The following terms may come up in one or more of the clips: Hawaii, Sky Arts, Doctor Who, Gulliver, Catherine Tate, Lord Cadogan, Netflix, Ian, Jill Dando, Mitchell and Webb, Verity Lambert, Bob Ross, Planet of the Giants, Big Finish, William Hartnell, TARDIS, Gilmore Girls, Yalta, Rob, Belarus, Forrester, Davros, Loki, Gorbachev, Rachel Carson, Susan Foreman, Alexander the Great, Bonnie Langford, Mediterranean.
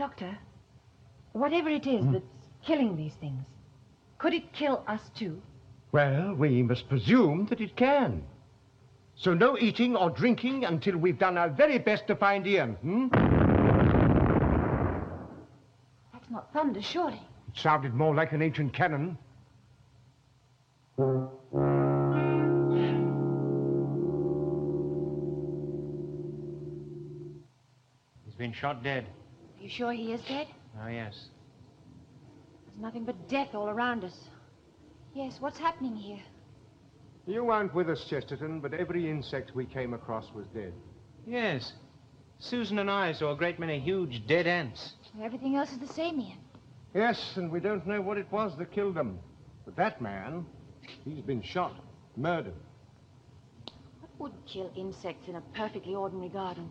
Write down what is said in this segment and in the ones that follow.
Doctor, whatever it is that's killing these things, could it kill us too? Well, we must presume that it can. So no eating or drinking until we've done our very best to find Ian, That's not thunder, surely. It sounded more like an ancient cannon. He's been shot dead. Are you sure he is dead? Oh, yes. There's nothing but death all around us. Yes, what's happening here? You weren't with us, Chesterton, but every insect we came across was dead. Yes. Susan and I saw a great many huge dead ants. Everything else is the same, Ian. Yes, and we don't know what it was that killed them. But that man, he's been shot, murdered. What would kill insects in a perfectly ordinary garden?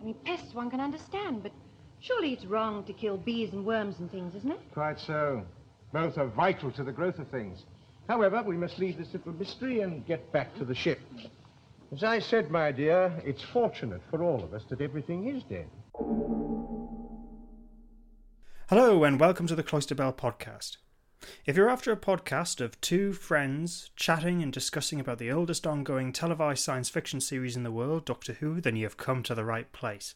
I mean, pests one can understand, but surely it's wrong to kill bees and worms and things, isn't it? Quite so. Both are vital to the growth of things. However, we must leave this little mystery and get back to the ship. As I said, my dear, it's fortunate for all of us that everything is dead. Hello and welcome to the Cloister Bell podcast. If you're after a podcast of two friends chatting and discussing about the oldest ongoing televised science fiction series in the world, Doctor Who, then you've come to the right place.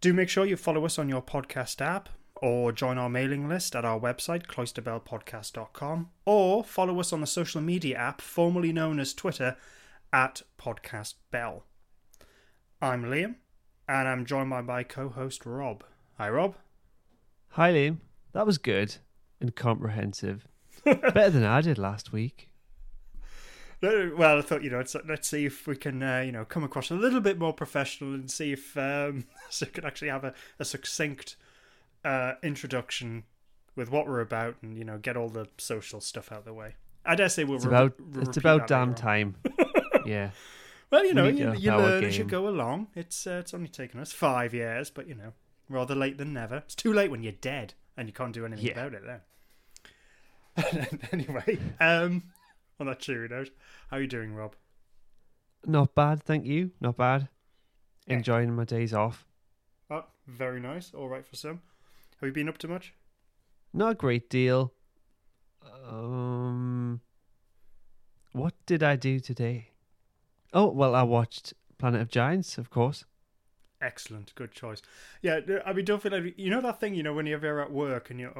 Do make sure you follow us on your podcast app, or join our mailing list at our website, cloisterbellpodcast.com, or follow us on the social media app, formerly known as Twitter, at Podcast Bell. I'm Liam, and I'm joined by my co-host, Rob. Hi, Rob. Hi, Liam. That was good and comprehensive. Better than I did last week. Well, I thought, let's see if we can, come across a little bit more professional and see if so we can actually have a succinct introduction with what we're about and, get all the social stuff out of the way. I dare say we'll it's about damn time. Yeah. Well, you learn as you go along. It's only taken us 5 years, but, rather late than never. It's too late when you're dead and you can't do anything about it then. Anyway, on that cheery note, how are you doing, Rob? Not bad, thank you. Not bad. Enjoying my days off. Oh, very nice. All right for some. Have you been up to much? Not a great deal. What did I do today? Oh, well, I watched Planet of Giants, of course. Excellent, good choice. Yeah, I mean, don't feel like that thing. When you're at work and you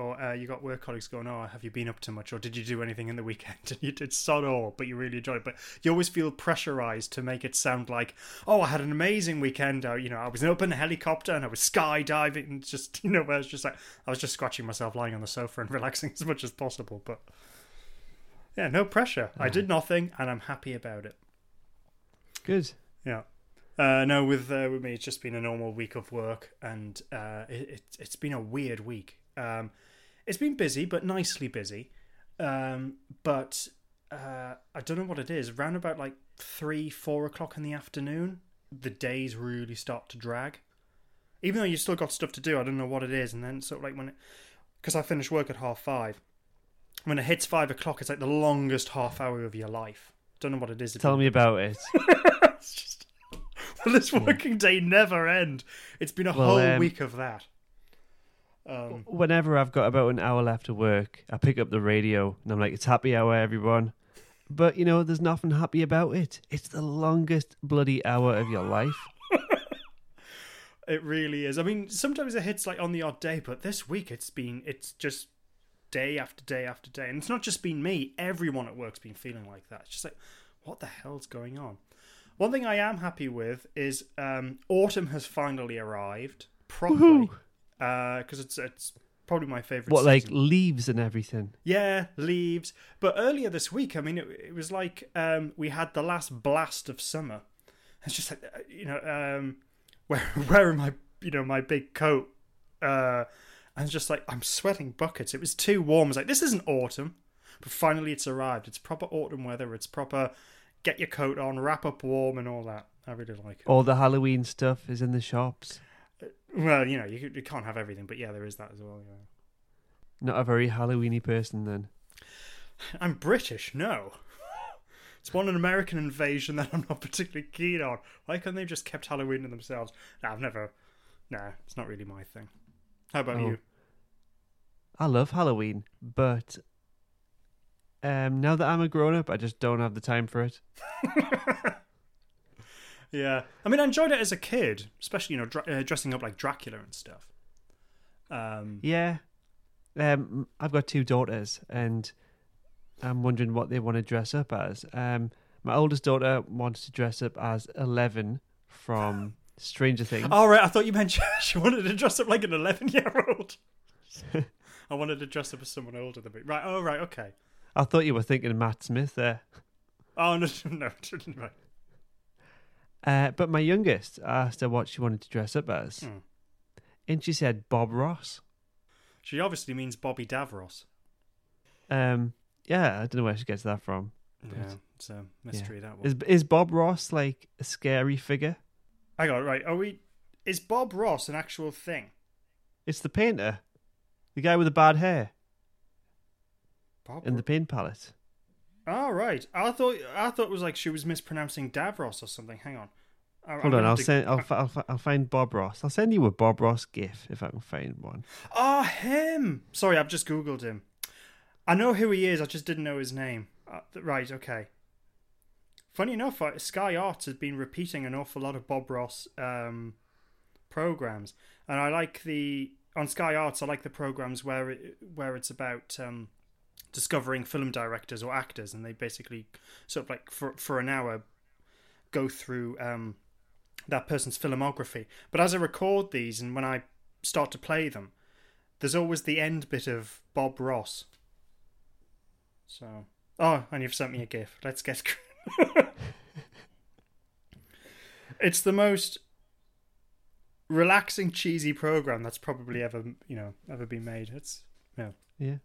got work colleagues going, "Oh, have you been up to much, or did you do anything in the weekend?" And you did sod all, but you really enjoyed it. But you always feel pressurized to make it sound like, "Oh, I had an amazing weekend. I was up in a helicopter and I was skydiving." And just I was just like, I was just scratching myself, lying on the sofa and relaxing as much as possible. But yeah, no pressure. I did nothing, and I'm happy about it. Good. Yeah. No, with me, it's just been a normal week of work, and it's been a weird week. It's been busy, but nicely busy. But I don't know what it is. Around about 3-4 o'clock in the afternoon, the days really start to drag. Even though you've still got stuff to do, I don't know what it is. And then because I finish work at 5:30, when it hits 5 o'clock, it's like the longest half hour of your life. Don't know what it is. Tell me about it. It's just... Will this working day never end? It's been a whole week of that. Whenever I've got about an hour left to work, I pick up the radio and I'm like, "It's happy hour, everyone." But, there's nothing happy about it. It's the longest bloody hour of your life. It really is. I mean, sometimes it hits on the odd day, but this week it's just day after day after day. And it's not just been me. Everyone at work's been feeling like that. It's just like, what the hell's going on? One thing I am happy with is autumn has finally arrived, properly, because it's probably my favourite season. What, leaves and everything? Yeah, leaves. But earlier this week, I mean, it was we had the last blast of summer. It's just wearing my, my big coat. And it's just I'm sweating buckets. It was too warm. It's this isn't autumn. But finally it's arrived. It's proper autumn weather. It's proper... Get your coat on, wrap up warm and all that. I really like it. All the Halloween stuff is in the shops. Well, you can't have everything, but yeah, there is that as well. Yeah. Not a very Halloweeny person then. I'm British, no. It's an American invasion that I'm not particularly keen on. Why can't they just kept Halloween to themselves? No, it's not really my thing. How about you? I love Halloween, but now that I'm a grown-up, I just don't have the time for it. Yeah. I mean, I enjoyed it as a kid, especially, you know, dressing up like Dracula and stuff. Yeah. I've got two daughters, and I'm wondering what they want to dress up as. My oldest daughter wants to dress up as Eleven from Stranger Things. Oh, right. I thought you meant she wanted to dress up like an 11-year-old. I wanted to dress up as someone older than me. Right. Oh, right. Okay. I thought you were thinking of Matt Smith there. Oh, no, didn't right. But my youngest, I asked her what she wanted to dress up as. Mm. And she said Bob Ross. She obviously means Bobby Davros. Yeah, I don't know where she gets that from. Yeah, it's a mystery, yeah. That one. Is Bob Ross like a scary figure? Hang on, right. Is Bob Ross an actual thing? It's the painter. The guy with the bad hair. The paint palette. Oh, right. I thought it was like she was mispronouncing Davros or something. Hang on. Hold on. I'll find Bob Ross. I'll send you a Bob Ross gif if I can find one. Oh, him. Sorry, I've just Googled him. I know who he is. I just didn't know his name. Right. Okay. Funny enough, Sky Arts has been repeating an awful lot of Bob Ross programs, and I like the programs where it's about discovering film directors or actors, and they basically sort of like for an hour go through that person's filmography. But as I record these and when I start to play them, there's always the end bit of Bob Ross. So, oh, and you've sent me a GIF. Let's get. It's the most relaxing, cheesy program that's probably ever been made. It's no, yeah.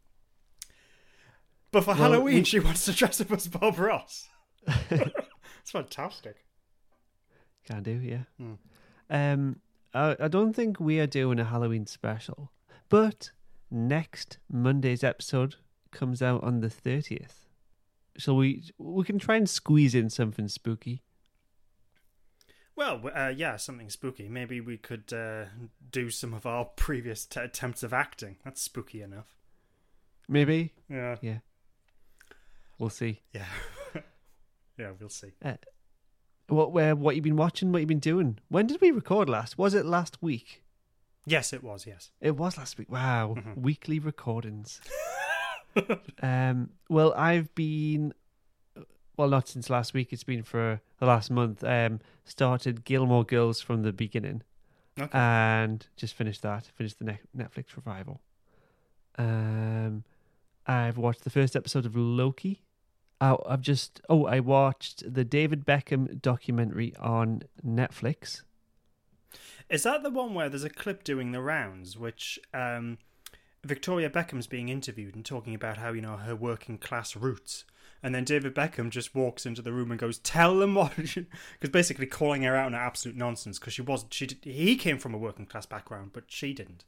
But for Halloween, she wants to dress up as Bob Ross. It's fantastic. Can do, yeah. Mm. I don't think we are doing a Halloween special, but next Monday's episode comes out on the 30th. So we can try and squeeze in something spooky. Well, yeah, something spooky. Maybe we could do some of our previous attempts of acting. That's spooky enough. Maybe. Yeah. Yeah. We'll see. Yeah. Yeah, we'll see. What you've been watching, what you've been doing. When did we record last? Was it last week? Yes, it was, yes. It was last week. Wow. Mm-hmm. Weekly recordings. Well, I've been... Well, not since last week. It's been for the last month. Started Gilmore Girls from the beginning. Okay. And just finished that. Finished the Netflix revival. I've watched the first episode of Loki. I watched the David Beckham documentary on Netflix. Is that the one where there's a clip doing the rounds, which Victoria Beckham's being interviewed and talking about how, you know, her working class roots, and then David Beckham just walks into the room and goes, "Tell them what," because basically calling her out on her absolute nonsense, because he came from a working class background, but she didn't.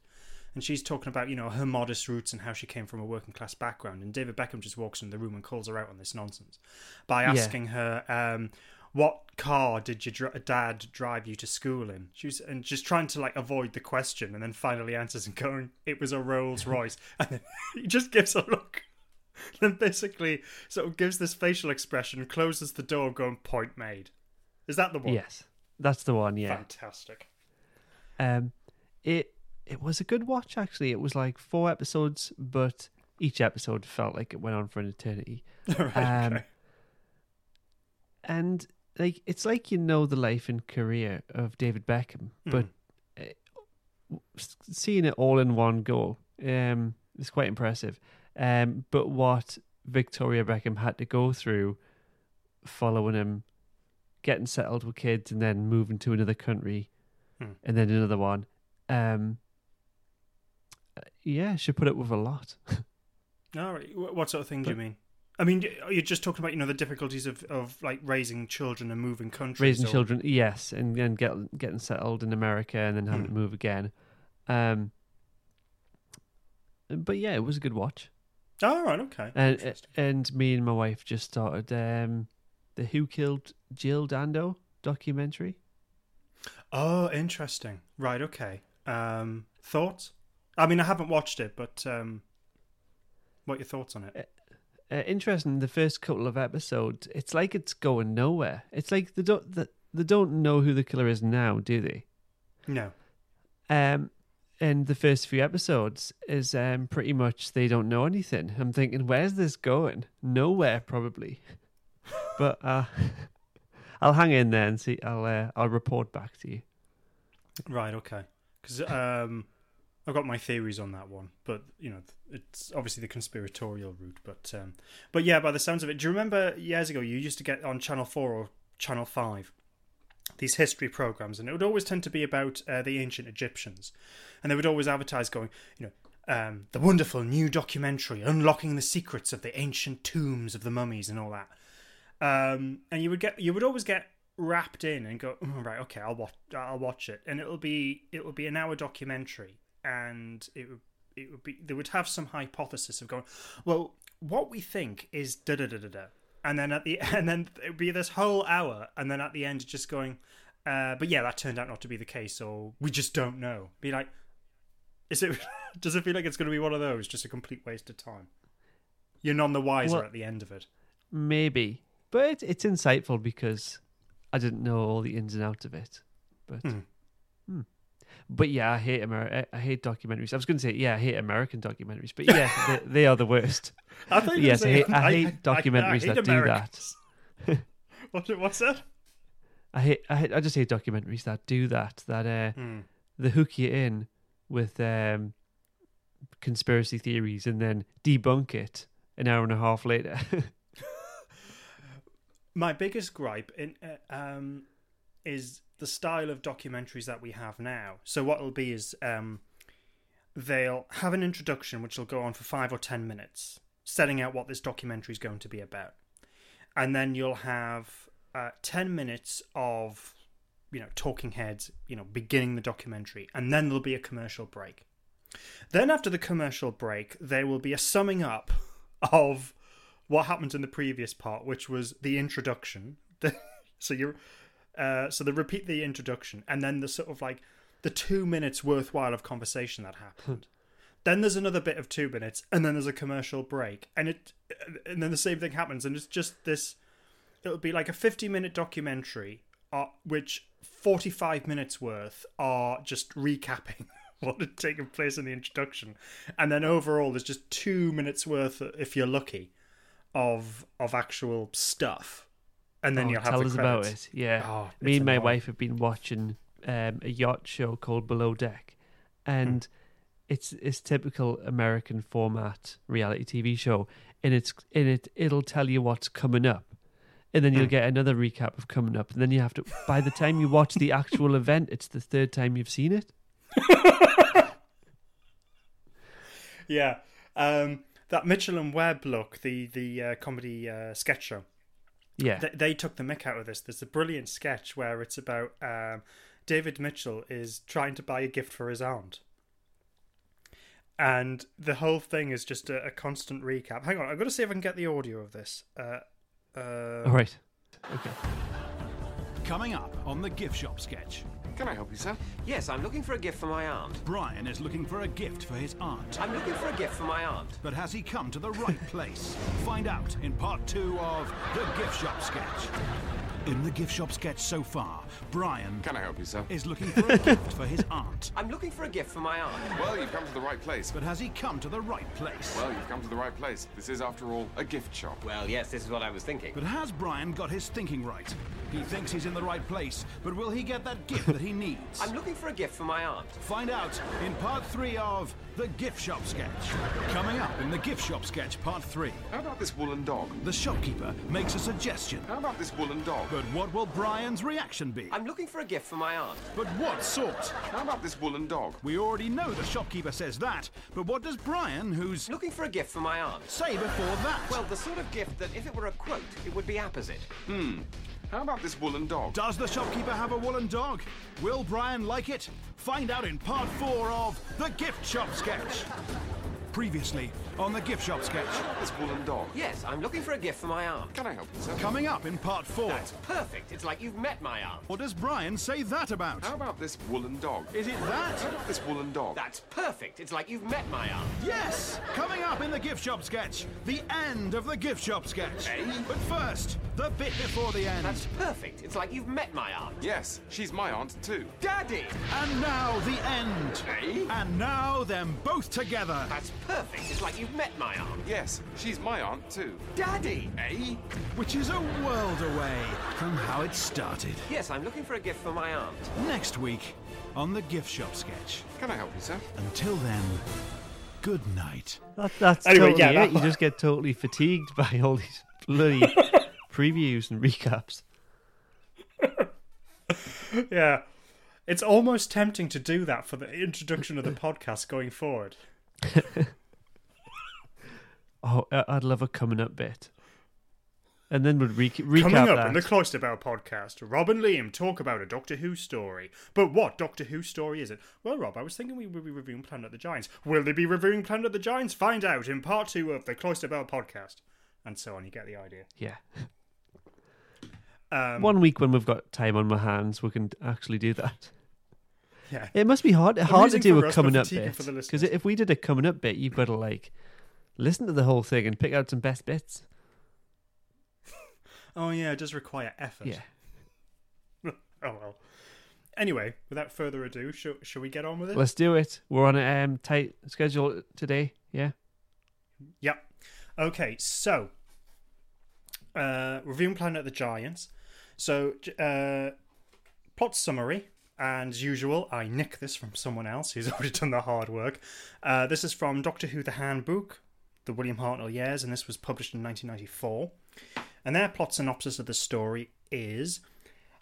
And she's talking about, you know, her modest roots and how she came from a working class background. And David Beckham just walks in the room and calls her out on this nonsense by asking her, "What car did your dad drive you to school in?" And just trying to like avoid the question, and then finally answers and going, "It was a Rolls Royce." And then he just gives a look, then basically sort of gives this facial expression, closes the door, going, "Point made." Is that the one? Yes, that's the one. Yeah, fantastic. It was a good watch, actually. It was like 4 episodes, but each episode felt like it went on for an eternity. Right, okay. And like it's like, you know, the life and career of David Beckham, but seeing it all in one go is quite impressive. But what Victoria Beckham had to go through following him, getting settled with kids, and then moving to another country, and then another one. Yeah, she put up with a lot. All right. What sort of thing do you mean? I mean, you're just talking about, you know, the difficulties of like raising children and moving countries. Raising children, yes, and getting settled in America and then having to move again. But yeah, it was a good watch. All right, okay. And me and my wife just started the Who Killed Jill Dando documentary. Oh, interesting. Right, okay. Thoughts? I mean, I haven't watched it, but what are your thoughts on it? Interesting. The first couple of episodes, it's like it's going nowhere. It's like they don't know who the killer is now, do they? No. And the first few episodes is pretty much they don't know anything. I'm thinking, where's this going? Nowhere, probably. But I'll hang in there and see. I'll report back to you. Right. Okay. Because I've got my theories on that one, but you know, it's obviously the conspiratorial route. But yeah, by the sounds of it, do you remember years ago you used to get on Channel 4 or Channel 5 these history programs, and it would always tend to be about the ancient Egyptians, and they would always advertise going, you know. The wonderful new documentary unlocking the secrets of the ancient tombs of the mummies and all that, and you would always get wrapped in and go, oh, right, okay, I'll watch it, and it will be an hour documentary, and it would be they would have some hypothesis of going, well, what we think is da da da da da, and then at the end it would be this whole hour, and then at the end just going, but yeah, that turned out not to be the case, or we just don't know. Be like. Is it? Does it feel like it's going to be one of those? Just a complete waste of time. You're none the wiser at the end of it. Maybe, but it's insightful because I didn't know all the ins and outs of it. But yeah, I hate America. I hate documentaries. I was going to say, yeah, I hate American documentaries, but yeah, they are the worst. I thought you were saying, I hate documentaries that Americans. Do that. What's that? I just hate documentaries that do that. They hook you in with conspiracy theories and then debunk it an hour and a half later. My biggest gripe is the style of documentaries that we have now. So what it'll be is they'll have an introduction which will go on for 5 or 10 minutes, setting out what this documentary is going to be about. And then you'll have 10 minutes of, you know, talking heads, you know, beginning the documentary, and then there'll be a commercial break. Then after the commercial break, there will be a summing up of what happened in the previous part, which was the introduction. So they repeat the introduction, and then the sort of like the 2 minutes worthwhile of conversation that happened. Then there's another bit of 2 minutes, and then there's a commercial break, and then the same thing happens, and it's just this. It'll be like a 50-minute documentary, which 45 minutes worth are just recapping what had taken place in the introduction, and then overall there's just 2 minutes worth, if you're lucky, of actual stuff, and then you'll have the credits. Tell us about it. Yeah, me and my wife have been watching a yacht show called Below Deck, and it's typical American format reality TV show, and it'll tell you what's coming up. And then you'll get another recap of coming up. And then you have to, by the time you watch the actual event, it's the third time you've seen it. Yeah. That Mitchell and Webb look, the comedy sketch show. Yeah. They took the mick out of this. There's a brilliant sketch where it's about David Mitchell is trying to buy a gift for his aunt. And the whole thing is just a constant recap. Hang on, I've got to see if I can get the audio of this. All right. Okay. Coming up on the gift shop sketch. Can I help you, sir? Yes, I'm looking for a gift for my aunt. Brian is looking for a gift for his aunt. I'm looking for a gift for my aunt. But has he come to the right place? Find out in part 2 of the gift shop sketch. In the gift shop sketch so far, Brian... Can I help you, sir? ...is looking for a gift for his aunt. I'm looking for a gift for my aunt. Well, you've come to the right place. But has he come to the right place? Well, you've come to the right place. This is, after all, a gift shop. Well, yes, this is what I was thinking. But has Brian got his thinking right? He thinks he's in the right place, but will he get that gift that he needs? I'm looking for a gift for my aunt. Find out in part 3 of the gift shop sketch. Coming up in the gift shop sketch, part 3. How about this woolen dog? The shopkeeper makes a suggestion. How about this woolen dog? But what will Brian's reaction be? I'm looking for a gift for my aunt. But what sort? How about this woolen dog? We already know the shopkeeper says that, but what does Brian, who's... looking for a gift for my aunt. Say before that? Well, the sort of gift that if it were a quote, it would be apposite. How about this woolen dog? Does the shopkeeper have a woolen dog? Will Brian like it? Find out in part 4 of the gift shop sketch. previously on the gift shop sketch. It's Woolen Dog. Yes, I'm looking for a gift for my aunt. Can I help you, sir? Coming up in part 4. That's perfect. It's like you've met my aunt. What does Brian say that about? How about this Woolen Dog? Is it that? How about this Woolen Dog? That's perfect. It's like you've met my aunt. Yes! Coming up in the gift shop sketch, the end of the gift shop sketch. Eh? But first, the bit before the end. That's perfect. It's like you've met my aunt. Yes, she's my aunt too. Daddy! And now the end. Eh? And now them both together. That's perfect. It's like you've met my aunt. Yes, she's my aunt too. Daddy! Eh? Which is a world away from how it started. Yes, I'm looking for a gift for my aunt. Next week on the gift shop sketch. Can I help you, sir? Until then, good night. That's anyway, totally it. You just get totally fatigued by all these bloody previews and recaps. Yeah. It's almost tempting to do that for the introduction of the podcast going forward. Oh, I'd love a coming up bit. And then we'd recap that. Coming up in the Cloister Bell podcast, Rob and Liam talk about a Doctor Who story. But what Doctor Who story is it? Well, Rob, I was thinking we would be reviewing Planet of the Giants. Will they be reviewing Planet of the Giants? Find out in part 2 of the Cloister Bell podcast. And so on, you get the idea. Yeah. 1 week when we've got time on my hands, we can actually do that. Yeah. It must be hard to do a coming up bit. Because if we did a coming up bit, you've got to like listen to the whole thing and pick out some best bits. Oh yeah, it does require effort. Yeah. Oh well. Anyway, without further ado, shall we get on with it? Let's do it. We're on a tight schedule today. Yeah. Yep. Okay, so reviewing Planet of the Giants. So plot summary. And as usual, I nick this from someone else who's already done the hard work. This is from Doctor Who The Handbook, the William Hartnell years, and this was published in 1994. And their plot synopsis of the story is,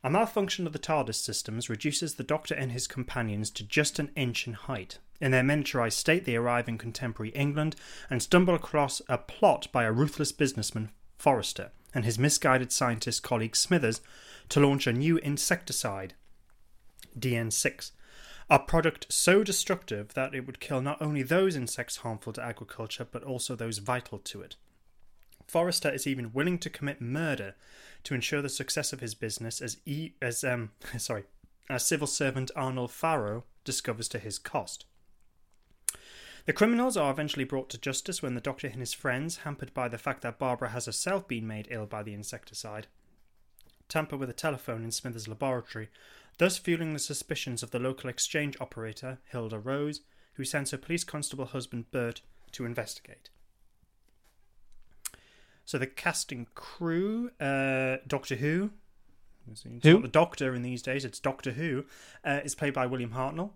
a malfunction of the TARDIS systems reduces the Doctor and his companions to just an inch in height. In their miniaturised state, they arrive in contemporary England and stumble across a plot by a ruthless businessman, Forrester, and his misguided scientist colleague Smithers to launch a new insecticide, DN6, a product so destructive that it would kill not only those insects harmful to agriculture, but also those vital to it. Forrester is even willing to commit murder to ensure the success of his business as civil servant Arnold Farrow discovers to his cost. The criminals are eventually brought to justice when the Doctor and his friends, hampered by the fact that Barbara has herself been made ill by the insecticide, tamper with a telephone in Smithers' laboratory, thus fueling the suspicions of the local exchange operator, Hilda Rose, who sends her police constable husband, Bert, to investigate. So the cast and crew, Doctor Who, it's not the Doctor in these days, it's Doctor Who, is played by William Hartnell.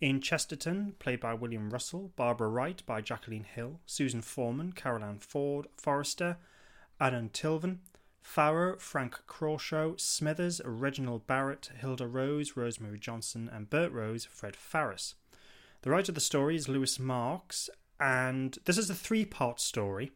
In Chesterton, played by William Russell, Barbara Wright by Jacqueline Hill, Susan Foreman, Caroline Ford, Forrester, Adam Tilvin, Farrow, Frank Crawshaw, Smithers, Reginald Barrett, Hilda Rose, Rosemary Johnson, and Bert Rose, Fred Farris. The writer of the story is Lewis Marks, and this is a 3-part story,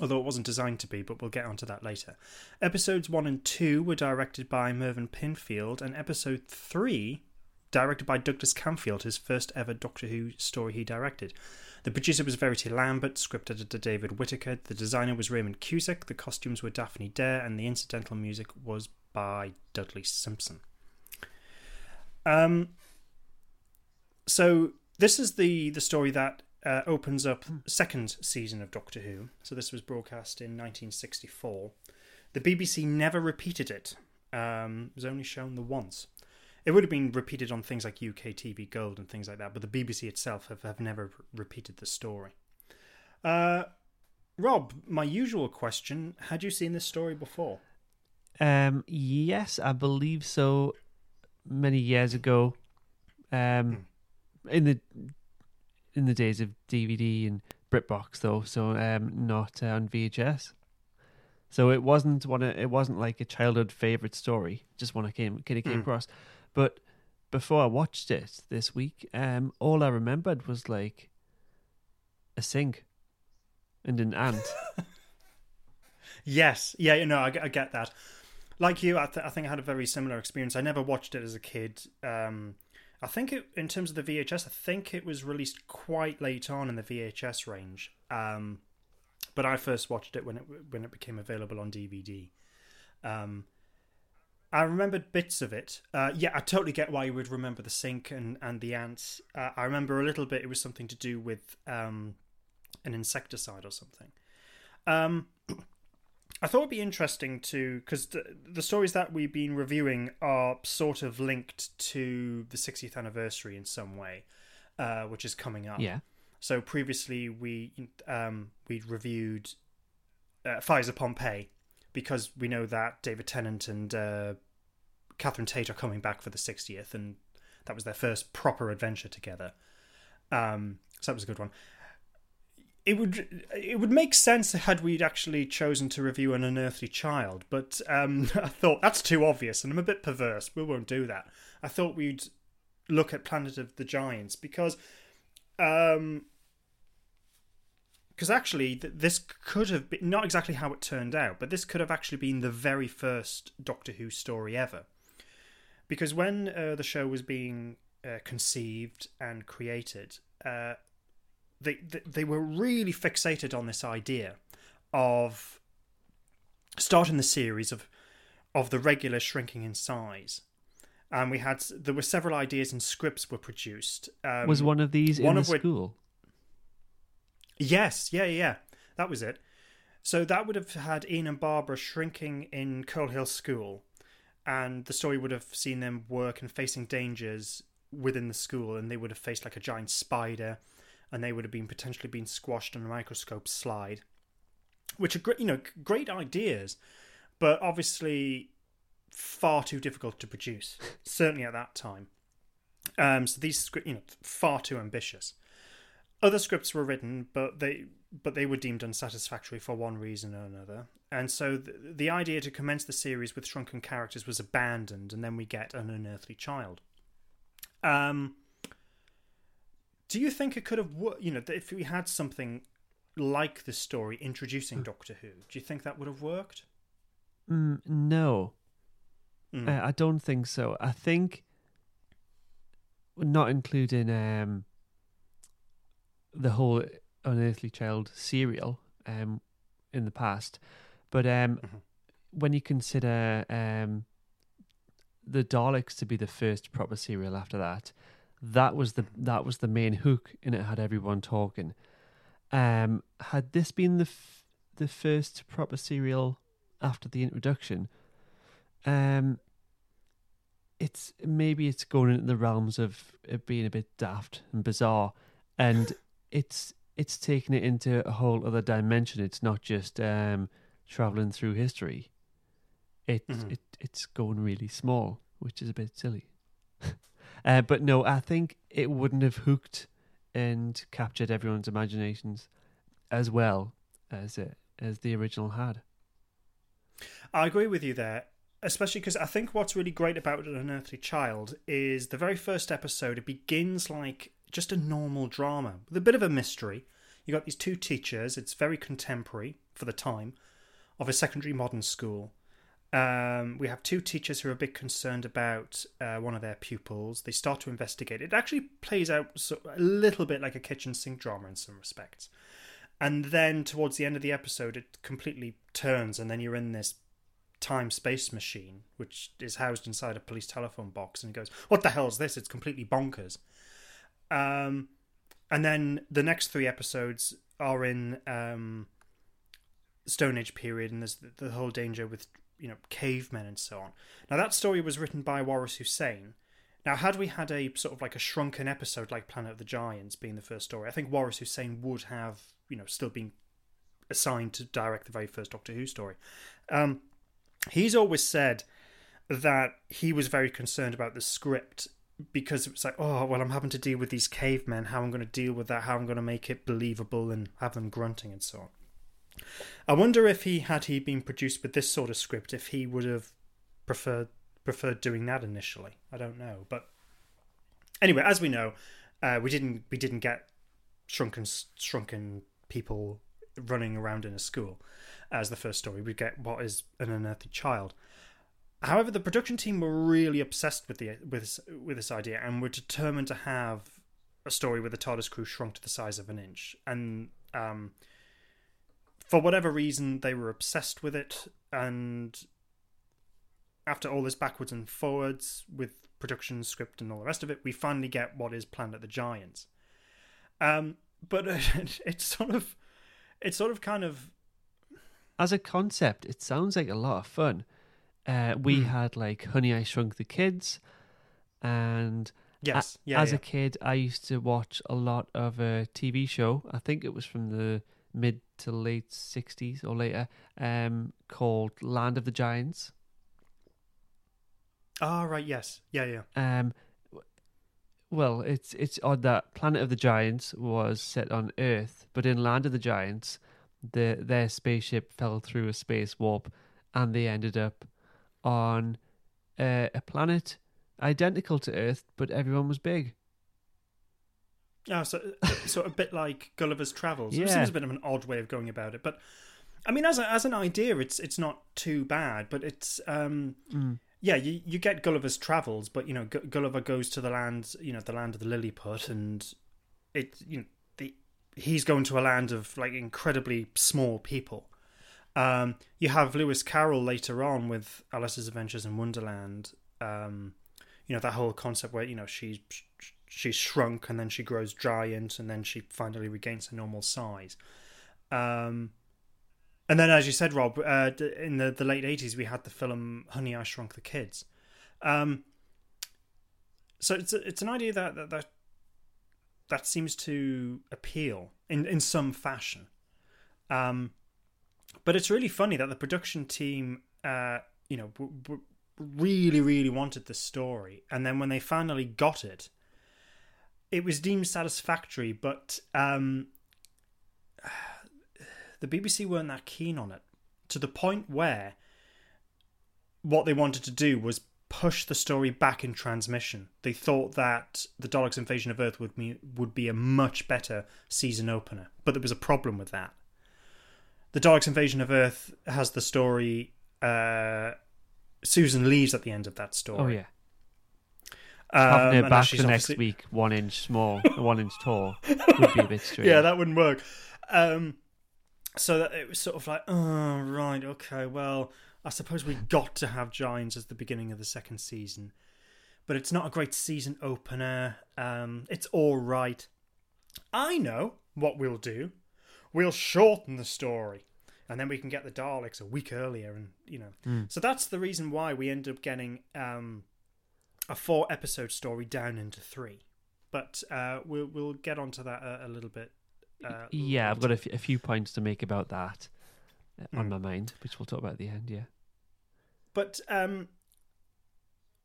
although it wasn't designed to be, but we'll get onto that later. Episodes 1 and 2 were directed by Mervyn Pinfield, and episode 3 directed by Douglas Camfield, his first ever Doctor Who story he directed. The producer was Verity Lambert, script editor David Whittaker, the designer was Raymond Cusick, the costumes were Daphne Dare, and the incidental music was by Dudley Simpson. So this is the story that opens up second season of Doctor Who. So this was broadcast in 1964. The BBC never repeated it. It was only shown the once. It would have been repeated on things like UK TV Gold and things like that, but the BBC itself have never repeated the story. Rob, my usual question, had you seen this story before? Yes, I believe so, many years ago. In the days of DVD and BritBox, though, so not on VHS. So it wasn't like a childhood favourite story, just one I came across. But before I watched it this week, all I remembered was like a sink and an ant. Yes. Yeah, you know, I get that. Like you, I think I had a very similar experience. I never watched it as a kid. I think it, in terms of the VHS, I think it was released quite late on in the VHS range. But I first watched it when it became available on DVD. I remembered bits of it. Yeah, I totally get why you would remember the sink and the ants. I remember a little bit. It was something to do with an insecticide or something. I thought it'd be interesting to, because the stories that we've been reviewing are sort of linked to the 60th anniversary in some way, which is coming up. Yeah. So previously we'd reviewed Fires of Pompeii, because we know that David Tennant and Catherine Tate are coming back for the 60th, and that was their first proper adventure together. So that was a good one. It would make sense had we'd actually chosen to review An Unearthly Child, but I thought, that's too obvious, and I'm a bit perverse. We won't do that. I thought we'd look at Planet of the Giants, because actually this could have been, not exactly how it turned out, but this could have actually been the very first Doctor Who story ever. Because when the show was being conceived and created... They were really fixated on this idea of starting the series of the regular shrinking in size, and there were several ideas and scripts were produced. Was one of these in the school? Yes, yeah, that was it. So that would have had Ian and Barbara shrinking in Coal Hill School, and the story would have seen them work and facing dangers within the school, and they would have faced like a giant spider. And they would have been potentially been squashed on a microscope slide, which are great, great ideas, but obviously far too difficult to produce. Certainly at that time, so these scripts, far too ambitious. Other scripts were written, but they were deemed unsatisfactory for one reason or another. And so the idea to commence the series with shrunken characters was abandoned, and then we get An Unearthly Child. Do you think it could have, if we had something like this story introducing Doctor Who, do you think that would have worked? No. I don't think so. I think not including the whole Unearthly Child serial in the past, but when you consider the Daleks to be the first proper serial after that, that was the main hook, and it had everyone talking. Had this been the first proper serial after the introduction, it's going into the realms of it being a bit daft and bizarre, and it's taking it into a whole other dimension. It's not just traveling through history. It's going really small, which is a bit silly. But no, I think it wouldn't have hooked and captured everyone's imaginations as well as the original had. I agree with you there, especially because I think what's really great about An Unearthly Child is the very first episode, it begins like just a normal drama with a bit of a mystery. You got these two teachers, it's very contemporary for the time, of a secondary modern school. We have two teachers who are a bit concerned about one of their pupils. They start to investigate. It actually plays out a little bit like a kitchen sink drama in some respects. And then towards the end of the episode, it completely turns, and then you're in this time-space machine, which is housed inside a police telephone box, and it goes, what the hell is this? It's completely bonkers. And then the next three episodes are in Stone Age period, and there's the whole danger with... cavemen and so on. Now, that story was written by Waris Hussein. Now, had we had a sort of like a shrunken episode like Planet of the Giants being the first story, I think Waris Hussein would have, still been assigned to direct the very first Doctor Who story. He's always said that he was very concerned about the script because it was like, oh, well, I'm having to deal with these cavemen, how I'm going to deal with that, how I'm going to make it believable and have them grunting and so on. I wonder if he had been produced with this sort of script, if he would have preferred doing that initially. I don't know, but anyway, as we know, we didn't get shrunken people running around in a school as the first story. We get what is An Unearthly Child. However, the production team were really obsessed with this idea and were determined to have a story where the TARDIS crew shrunk to the size of an inch. And for whatever reason, they were obsessed with it. And after all this backwards and forwards with production, script, and all the rest of it, we finally get what is Planet of the Giants. But it's sort of kind of... As a concept, it sounds like a lot of fun. We had like Honey, I Shrunk the Kids, and as a kid, I used to watch a lot of a TV show. I think it was from the mid to late 60s or later, called Land of the Giants. Oh, right, yes. Yeah, yeah. Well, it's odd that Planet of the Giants was set on Earth, but in Land of the Giants, their spaceship fell through a space warp, and they ended up on a planet identical to Earth, but everyone was big. Oh, so a bit like Gulliver's Travels. Yeah. It seems a bit of an odd way of going about it, but I mean, as an idea, it's not too bad. But it's yeah, you get Gulliver's Travels, but you know, Gulliver goes to the land of the Lilliput, and he's going to a land of like incredibly small people. You have Lewis Carroll later on with Alice's Adventures in Wonderland. That whole concept where she's shrunk and then she grows giant and then she finally regains her normal size. And then, as you said, Rob, in the late 80s, we had the film Honey, I Shrunk the Kids. So it's an idea that seems to appeal in some fashion. But it's really funny that the production team, really, really wanted this story. And then when they finally got it, it was deemed satisfactory, but the BBC weren't that keen on it, to the point where what they wanted to do was push the story back in transmission. They thought that the Daleks' Invasion of Earth would be a much better season opener, but there was a problem with that. The Daleks' Invasion of Earth has the story. Susan leaves at the end of that story. Oh yeah, having her back the next week, 1 inch small, 1 inch tall, would be a bit strange. Yeah, that wouldn't work. So that it was sort of like, oh right, okay, well, I suppose we got to have Giants as the beginning of the second season, but it's not a great season opener. It's all right. I know what we'll do. We'll shorten the story, and then we can get the Daleks a week earlier, and So that's the reason why we end up getting a 4-episode story down into 3. But we'll get onto that a little bit. Later. I've got a few points to make about that on my mind, which we'll talk about at the end. Yeah, but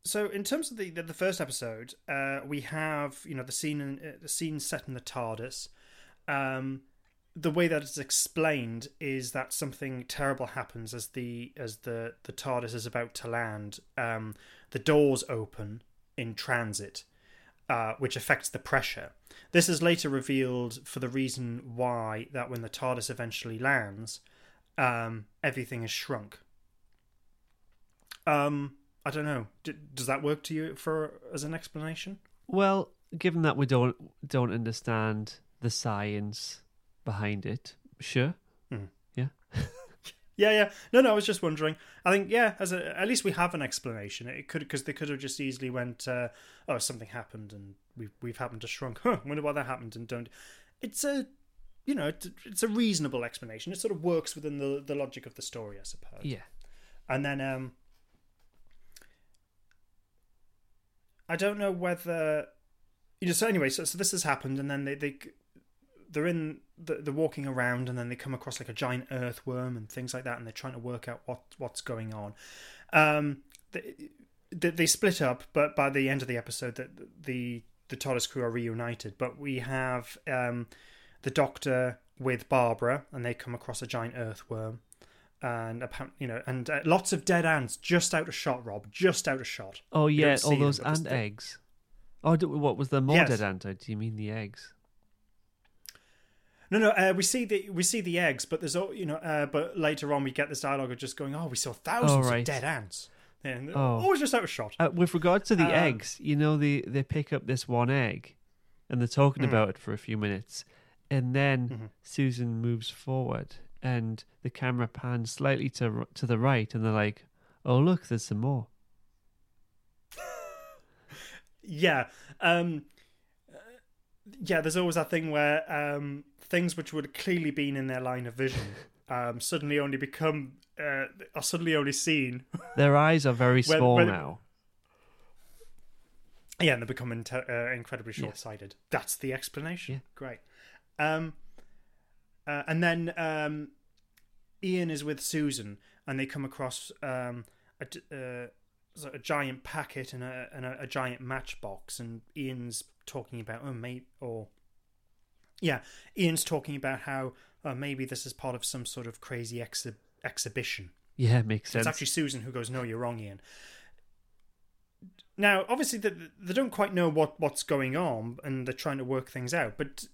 so in terms of the first episode, we have the scene set in the TARDIS. The way that it's explained is that something terrible happens as the TARDIS is about to land. The doors open in transit, which affects the pressure. This is later revealed for the reason why that when the TARDIS eventually lands, everything is shrunk. I don't know. Does that work to you as an explanation? Well, given that we don't understand the science behind it, sure. Yeah. No, I was just wondering. I think at least we have an explanation. It could, because they could have just easily went, something happened and we've happened to shrunk. Huh, wonder why that happened and don't. It's a reasonable explanation. It sort of works within the logic of the story, I suppose. Yeah. And then I don't know whether So anyway, so this has happened, and then they're in the walking around, and then they come across like a giant earthworm and things like that, and they're trying to work out what's going on. They split up, but by the end of the episode, that the TARDIS crew are reunited. But we have the Doctor with Barbara, and they come across a giant earthworm, and lots of dead ants just out of shot, Rob, just out of shot. Oh yeah, all those ant eggs. Oh, what was there more dead ant? Do you mean the eggs? No. We see the eggs, but there's all. But later on, we get this dialogue of just going, "Oh, we saw thousands of dead ants." then. Oh. Always just out of shot. With regard to the eggs, you know, they pick up this one egg and they're talking about it for a few minutes. And then Susan moves forward and the camera pans slightly to the right and they're like, oh, look, there's some more. Yeah. Yeah, there's always that thing where things which would have clearly been in their line of vision suddenly only become, are suddenly only seen. Their eyes are very small now. Yeah, and they become incredibly short-sighted. Yes. That's the explanation. Yeah. Great. And then Ian is with Susan, and they come across a giant packet and a giant matchbox, and Ian's talking about Ian's talking about how maybe this is part of some sort of crazy exhibition. Yeah, makes sense. It's actually Susan who goes, "No, you're wrong, Ian." Now, obviously, they don't quite know what's going on, and they're trying to work things out. But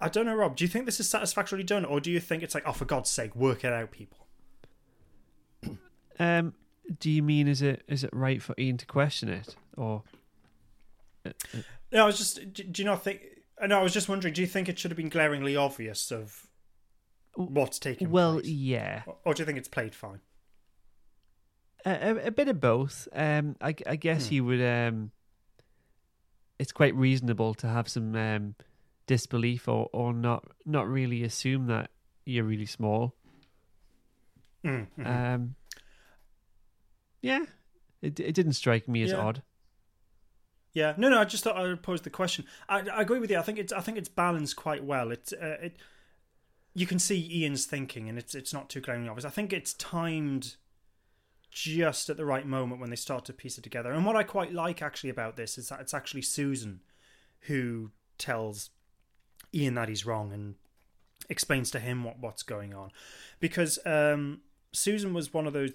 I don't know, Rob. Do you think this is satisfactorily done, or do you think it's like, oh, for God's sake, work it out, people? Do you mean is it right for Ian to question it, or? No, I was just. Do you not think? No, I was just wondering. Do you think it should have been glaringly obvious of what's taking place? Well, yeah. Or do you think it's played fine? A bit of both. I guess he would. It's quite reasonable to have some disbelief or not really assume that you're really small. Yeah, it didn't strike me as odd. Yeah, no. I just thought I would pose the question. I agree with you. I think it's balanced quite well. It you can see Ian's thinking, and it's not too glaringly obvious. I think it's timed just at the right moment when they start to piece it together. And what I quite like actually about this is that it's actually Susan who tells Ian that he's wrong and explains to him what's going on, because Susan was one of those.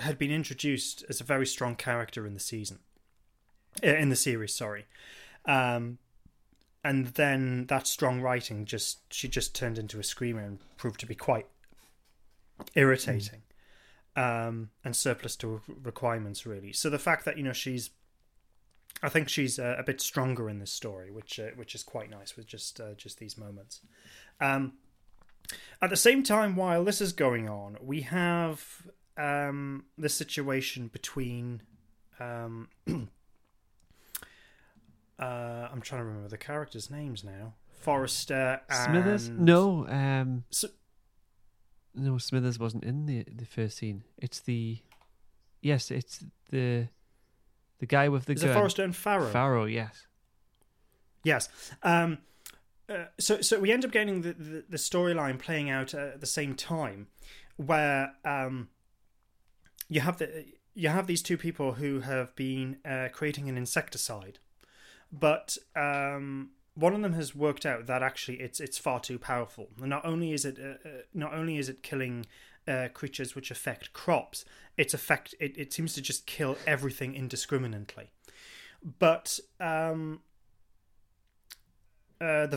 Had been introduced as a very strong character in the series. And then that strong writing she just turned into a screamer and proved to be quite irritating, and surplus to requirements, really. So the fact that, you know, I think she's a bit stronger in this story, which is quite nice with just these moments. At the same time, while this is going on, we have. The situation between I'm trying to remember the characters' names now. Forrester and Smithers? No, no, Smithers wasn't in the first scene. It's the guy with the gun. Is it Forrester and Farrow? Farrow, yes. Yes. So we end up getting the storyline playing out at the same time, where You have these two people who have been creating an insecticide, but one of them has worked out that actually it's far too powerful. Not only is it killing creatures which affect crops, it seems to just kill everything indiscriminately. But the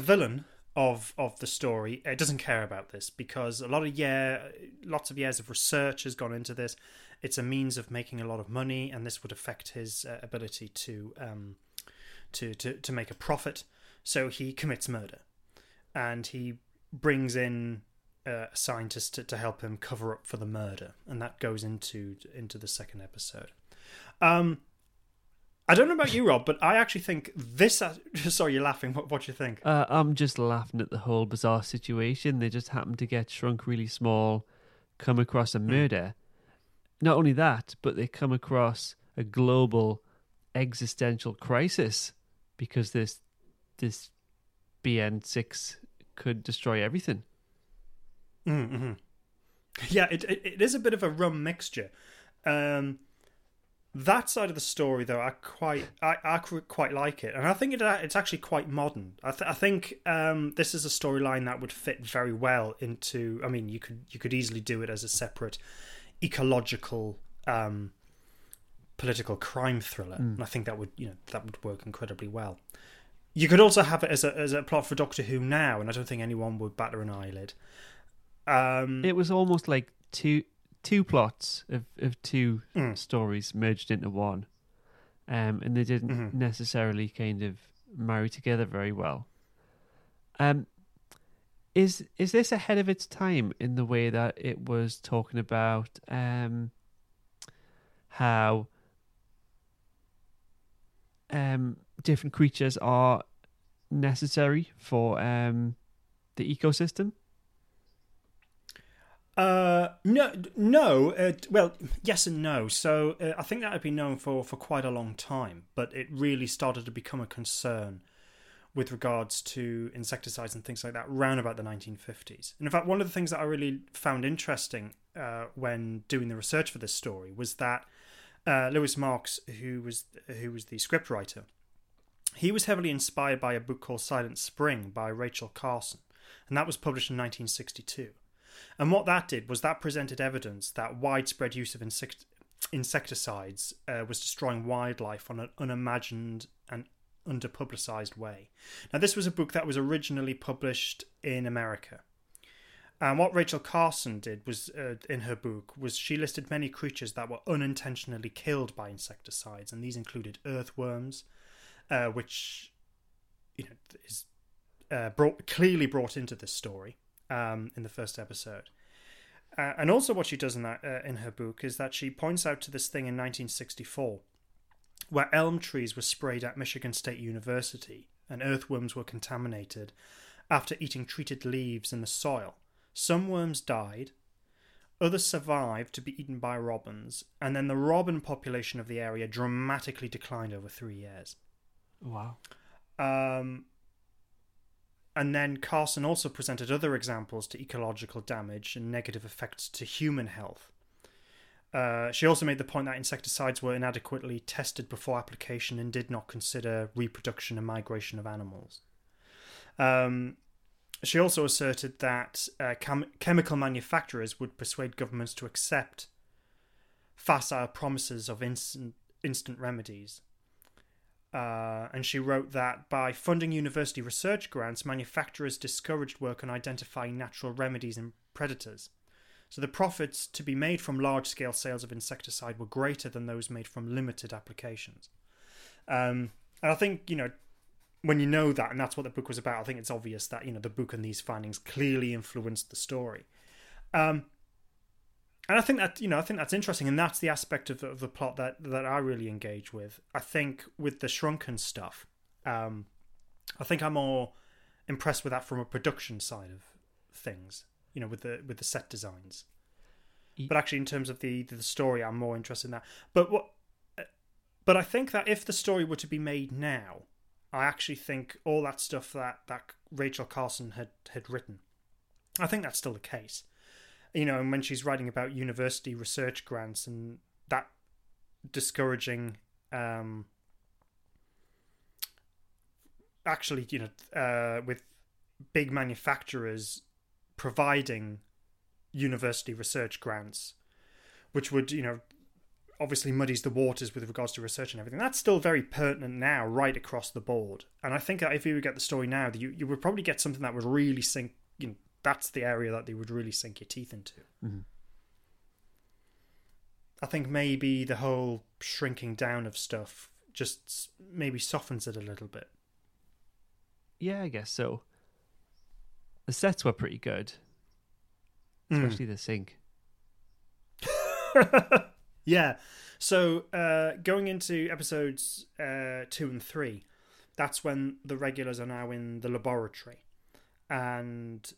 villain of the story, it doesn't care about this, because lots of years of research has gone into this. It's a means of making a lot of money, and this would affect his ability to make a profit. So he commits murder, and he brings in a scientist to help him cover up for the murder, and that goes into the second episode. I don't know about you, Rob, but I actually think this... Sorry, you're laughing. What do you think? I'm just laughing at the whole bizarre situation. They just happen to get shrunk really small, come across a murder. Not only that, but they come across a global existential crisis because this BN6 could destroy everything. Mm-hmm. Yeah, it is a bit of a rum mixture. That side of the story, though, I quite like it, and I think it's actually quite modern. I think this is a storyline that would fit very well into. I mean, you could easily do it as a separate ecological political crime thriller, and I think that would work incredibly well. You could also have it as a plot for Doctor Who now, and I don't think anyone would batter an eyelid. It was almost like two. two plots of two stories merged into one, and they didn't necessarily kind of marry together very well. Is this ahead of its time in the way that it was talking about how different creatures are necessary for the ecosystem? Well, yes and no. So I think that had been known for quite a long time, but it really started to become a concern with regards to insecticides and things like that around about the 1950s. And in fact, one of the things that I really found interesting when doing the research for this story was that Lewis Marks, who was the scriptwriter, he was heavily inspired by a book called Silent Spring by Rachel Carson, and that was published in 1962. And what that did was that presented evidence that widespread use of insecticides was destroying wildlife on an unimagined and under-publicised way. Now, this was a book that was originally published in America. And what Rachel Carson did was, in her book, was she listed many creatures that were unintentionally killed by insecticides, and these included earthworms, which is clearly brought into this story in the first episode. And also, what she does in her book is that she points out to this thing in 1964, where elm trees were sprayed at Michigan State University, and earthworms were contaminated after eating treated leaves in the soil. Some worms died, others survived to be eaten by robins, and then the robin population of the area dramatically declined over 3 years. Wow. And then Carson also presented other examples to ecological damage and negative effects to human health. She also made the point that insecticides were inadequately tested before application and did not consider reproduction and migration of animals. She also asserted that chemical manufacturers would persuade governments to accept facile promises of instant remedies. And she wrote that by funding university research grants, manufacturers discouraged work on identifying natural remedies and predators. So the profits to be made from large-scale sales of insecticide were greater than those made from limited applications. And I think, when you know that, and that's what the book was about, I think it's obvious that, the book and these findings clearly influenced the story. And I think that, I think that's interesting, and that's the aspect of the plot that I really engage with. I think with the shrunken stuff, I think I'm more impressed with that from a production side of things. With the set designs. But actually, in terms of the story, I'm more interested in that. But I think that if the story were to be made now, I actually think all that stuff that Rachel Carson had written, I think that's still the case. And when she's writing about university research grants and that discouraging, with big manufacturers providing university research grants, which would, obviously muddies the waters with regards to research and everything. That's still very pertinent now, right across the board. And I think that if you would get the story now, that you would probably get something that would really sink, that's the area that they would really sink your teeth into. Mm-hmm. I think maybe the whole shrinking down of stuff just maybe softens it a little bit. Yeah, I guess so. The sets were pretty good, especially the sink. Yeah. So going into episodes 2 and 3, that's when the regulars are now in the laboratory, and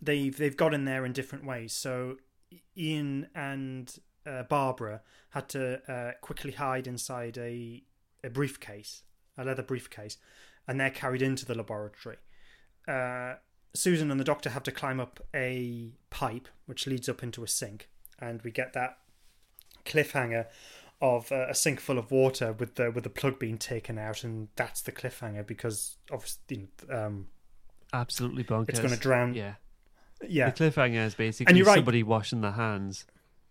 they've got in there in different ways. So Ian and Barbara had to quickly hide inside a leather briefcase, and they're carried into the laboratory. Susan and the Doctor have to climb up a pipe which leads up into a sink, and we get that cliffhanger of a sink full of water with the plug being taken out, and that's the cliffhanger because obviously absolutely bonkers. It's going to drown. Yeah. The cliffhanger is basically somebody washing their hands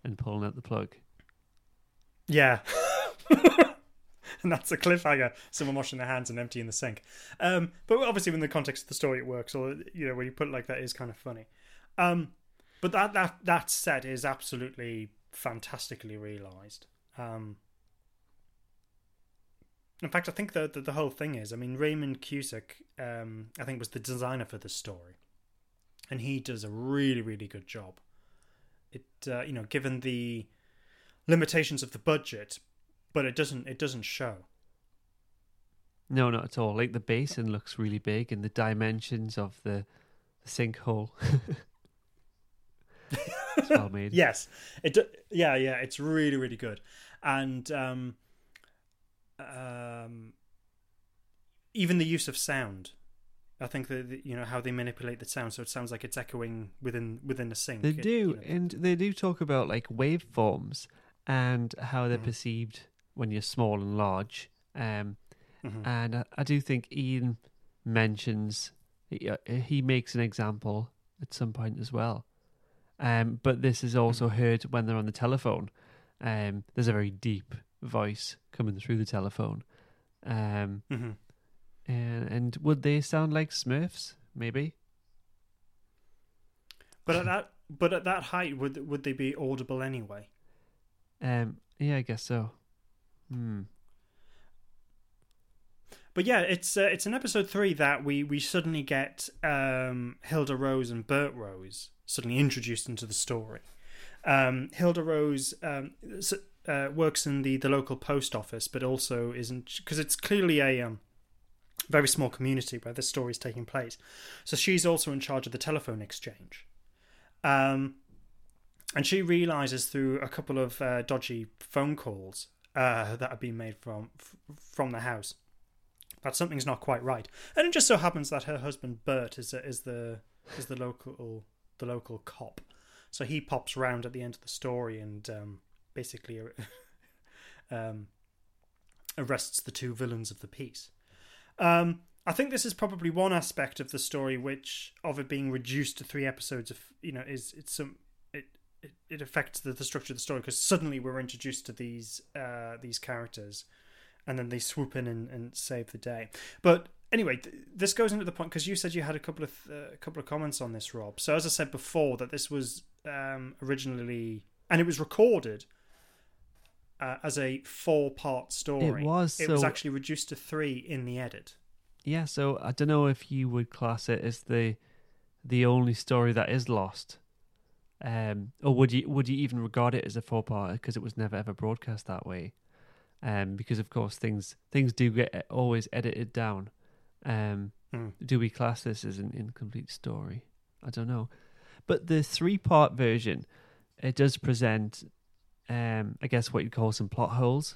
and pulling out the plug. Yeah. And that's a cliffhanger. Someone washing their hands and emptying the sink. But obviously, in the context of the story, it works. Or when you put it like that, it is kind of funny. But that set is absolutely fantastically realised. In fact, I think the whole thing is, I mean, Raymond Cusick, I think, was the designer for the story. And he does a really, really good job. It, you know, given the limitations of the budget, but it doesn't show. No, not at all. Like, the basin looks really big, and the dimensions of the sinkhole. It's well made. Yes. Yeah, it's really, really good. And even the use of sound, I think that, you know, how they manipulate the sound, so it sounds like it's echoing within the sink. They do, and they do talk about, like, waveforms and how they're perceived when you're small and large. And I do think Ian mentions he makes an example at some point as well. But this is also heard when they're on the telephone. There's a very deep voice coming through the telephone. And would they sound like Smurfs? Maybe. But at that height, would they be audible anyway? Yeah, I guess so. But yeah, it's in episode 3 that we suddenly get Hilda Rose and Bert Rose suddenly introduced into the story. Hilda Rose works in the local post office, but also isn't, because it's clearly a very small community where this story is taking place. So she's also in charge of the telephone exchange. And she realises through a couple of dodgy phone calls that have been made from the house that something's not quite right. And it just so happens that her husband Bert is the local cop. So he pops round at the end of the story and basically arrests the two villains of the piece. I think this is probably one aspect of the story which, of it being reduced to 3 episodes, of, you know, it affects the structure of the story, because suddenly we're introduced to these characters, and then they swoop in and save the day. But anyway, this goes into the point, because you said you had a couple of comments on this, Rob. So as I said before, that this was originally, and it was recorded as a 4-part story. It was. It was actually reduced to 3 in the edit. Yeah, so I don't know if you would class it as the only story that is lost, or would you even regard it as a 4-part, because it was never ever broadcast that way. Because of course things do get always edited down. Do we class this as an incomplete story? I don't know. But the 3-part version, it does present, I guess what you'd call some plot holes.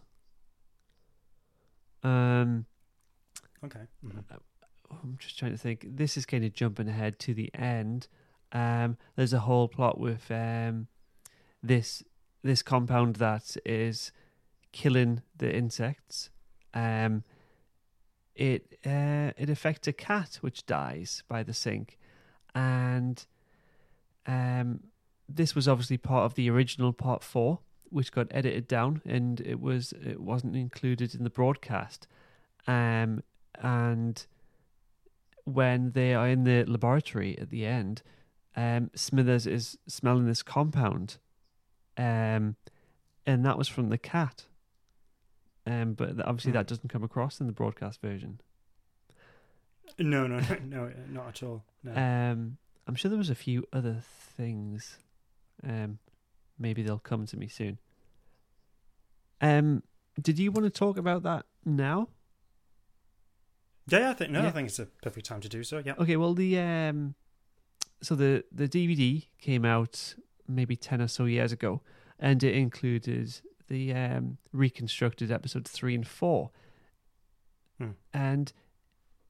Okay. I'm just trying to think. This is kind of jumping ahead to the end. There's a whole plot with this compound that is killing the insects. It affects a cat which dies by the sink, and this was obviously part of the original part 4, which got edited down, and it wasn't included in the broadcast. And when they are in the laboratory at the end, Smithers is smelling this compound, and that was from the cat. But obviously that doesn't come across in the broadcast version. No, not at all. No. I'm sure there was a few other things. Maybe they'll come to me soon. Did you want to talk about that now? Yeah, I think it's a perfect time to do so. Yeah. Okay. Well, the DVD came out maybe 10 or so years ago, and it included the reconstructed episodes 3 and 4. And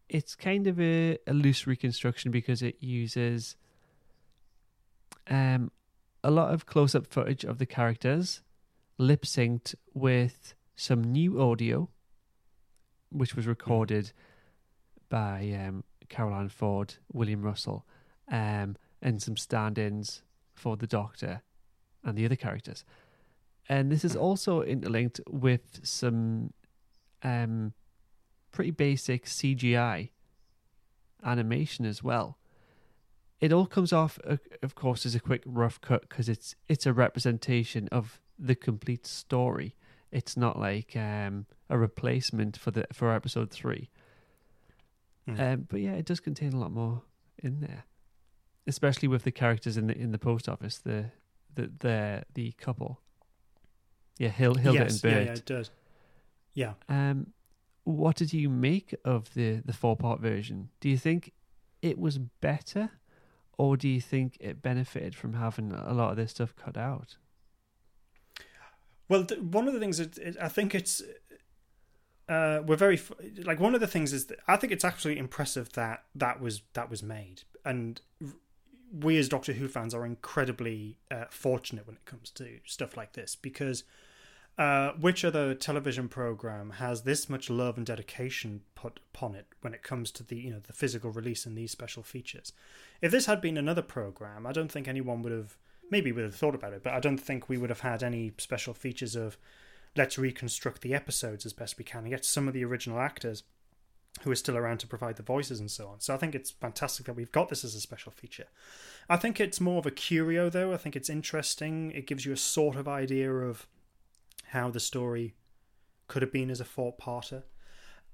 it's kind of a loose reconstruction, because it uses a lot of close-up footage of the characters, lip-synced with some new audio, which was recorded by Caroline Ford, William Russell, and some stand-ins for the Doctor and the other characters. And this is also interlinked with some pretty basic CGI animation as well. It all comes off, of course, as a quick rough cut because it's a representation of the complete story. It's not like a replacement for episode 3. Mm. But yeah, it does contain a lot more in there, especially with the characters in the post office, the couple. Yeah, Hilda and Bert. Yeah, it does. Yeah. What did you make of the 4-part version? Do you think it was better, or do you think it benefited from having a lot of this stuff cut out? Well, one of the things I think it's one of the things is that I think it's actually impressive that was made, and we as Doctor Who fans are incredibly fortunate when it comes to stuff like this, because which other television program has this much love and dedication put upon it when it comes to the physical release and these special features? If this had been another program, I don't think anyone would have thought about it, but I don't think we would have had any special features of let's reconstruct the episodes as best we can and get some of the original actors who are still around to provide the voices and so on. So I think it's fantastic that we've got this as a special feature. I think it's more of a curio, though. I think it's interesting. It gives you a sort of idea of how the story could have been as a 4-parter.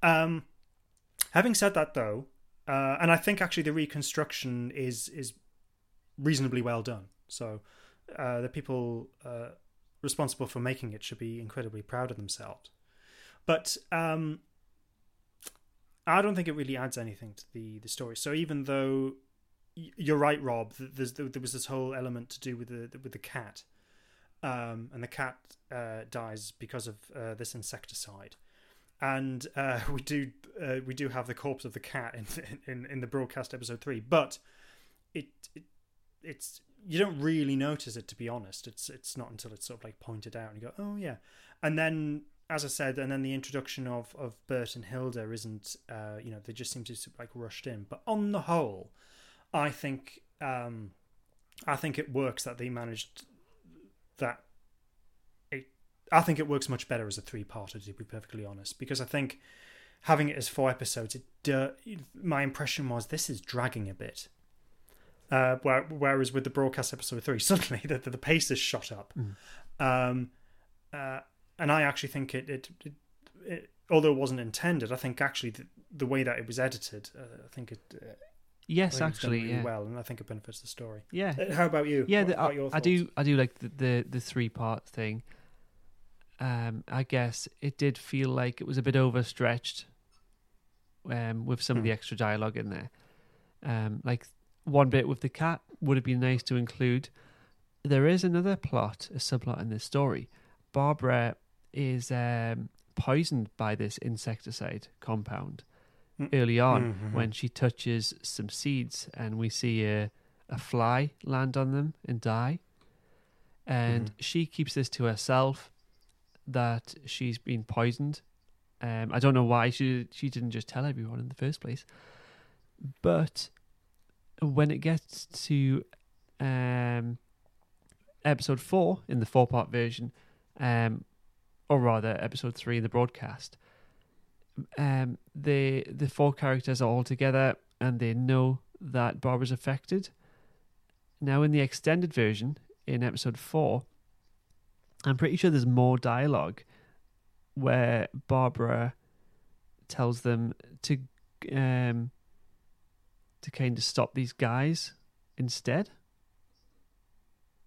Having said that, though, and I think actually the reconstruction is reasonably well done. So the people responsible for making it should be incredibly proud of themselves. But I don't think it really adds anything to the story. So even though you're right, Rob, there was this whole element to do with the cat. And the cat dies because of this insecticide, and we do have the corpse of the cat in the broadcast episode 3, but it's you don't really notice it, to be honest. It's not until it's sort of like pointed out and you go, oh yeah. And then, as I said, and then the introduction of Bert and Hilda isn't they just seem to like rushed in. But on the whole, I think it works that they managed. I think it works much better as a 3-parter, to be perfectly honest, because I think having it as 4 episodes, my impression was this is dragging a bit. Whereas with the broadcast episode 3, suddenly the pace is shot up. Mm. And I actually think it although it wasn't intended, I think actually the way that it was edited, I think it. Yes, actually, really, yeah. Well, and I think it benefits the story. Yeah. How about you? Yeah, what your thoughts? I do like the 3-part thing. I guess it did feel like it was a bit overstretched, with some of the extra dialogue in there. Like one bit with the cat would have been nice to include. There is another plot, a subplot in this story. Barbara is poisoned by this insecticide compound early on, when she touches some seeds, and we see a fly land on them and die, and she keeps this to herself that she's been poisoned. I don't know why she didn't just tell everyone in the first place. But when it gets to episode 4 in the 4-part version, or rather episode 3 in the broadcast, the 4 characters are all together and they know that Barbara's affected. Now in the extended version in episode 4, I'm pretty sure there's more dialogue where Barbara tells them to kind of stop these guys instead.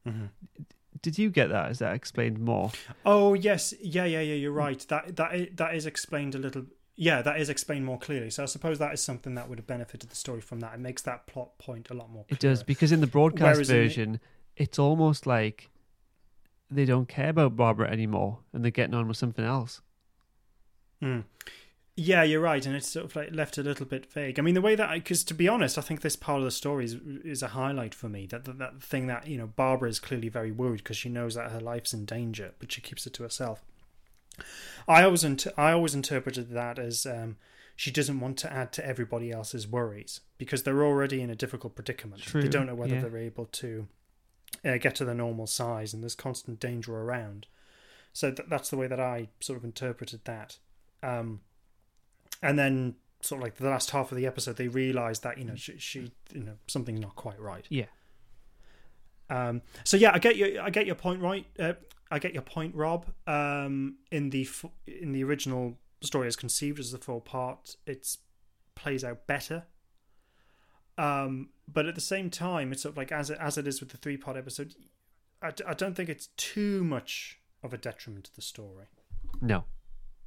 Mm-hmm. Did you get that? Is that explained more? Oh yes, yeah. You're right. That is explained a little. Yeah, that is explained more clearly. So I suppose that is something that would have benefited the story from that. It makes that plot point a lot more clear. It does, because in the broadcast version, it's almost like they don't care about Barbara anymore and they're getting on with something else. Mm. Yeah, you're right. And it's sort of like left a little bit vague. I mean, the way that, because to be honest, I think this part of the story is a highlight for me. That thing that, Barbara is clearly very worried because she knows that her life's in danger, but she keeps it to herself. I always interpreted that as she doesn't want to add to everybody else's worries because they're already in a difficult predicament. True. They don't know whether they're able to get to their normal size, and there's constant danger around. So that's the way that I sort of interpreted that. And then sort of like the last half of the episode, they realise that, you know, she you know, something's not quite right. Yeah. So yeah, I get your point, right? I get your point, Rob. In the original story, as conceived as the four part, it plays out better. But at the same time, it's sort of like as it is with the 3-part episode. I don't think it's too much of a detriment to the story. No.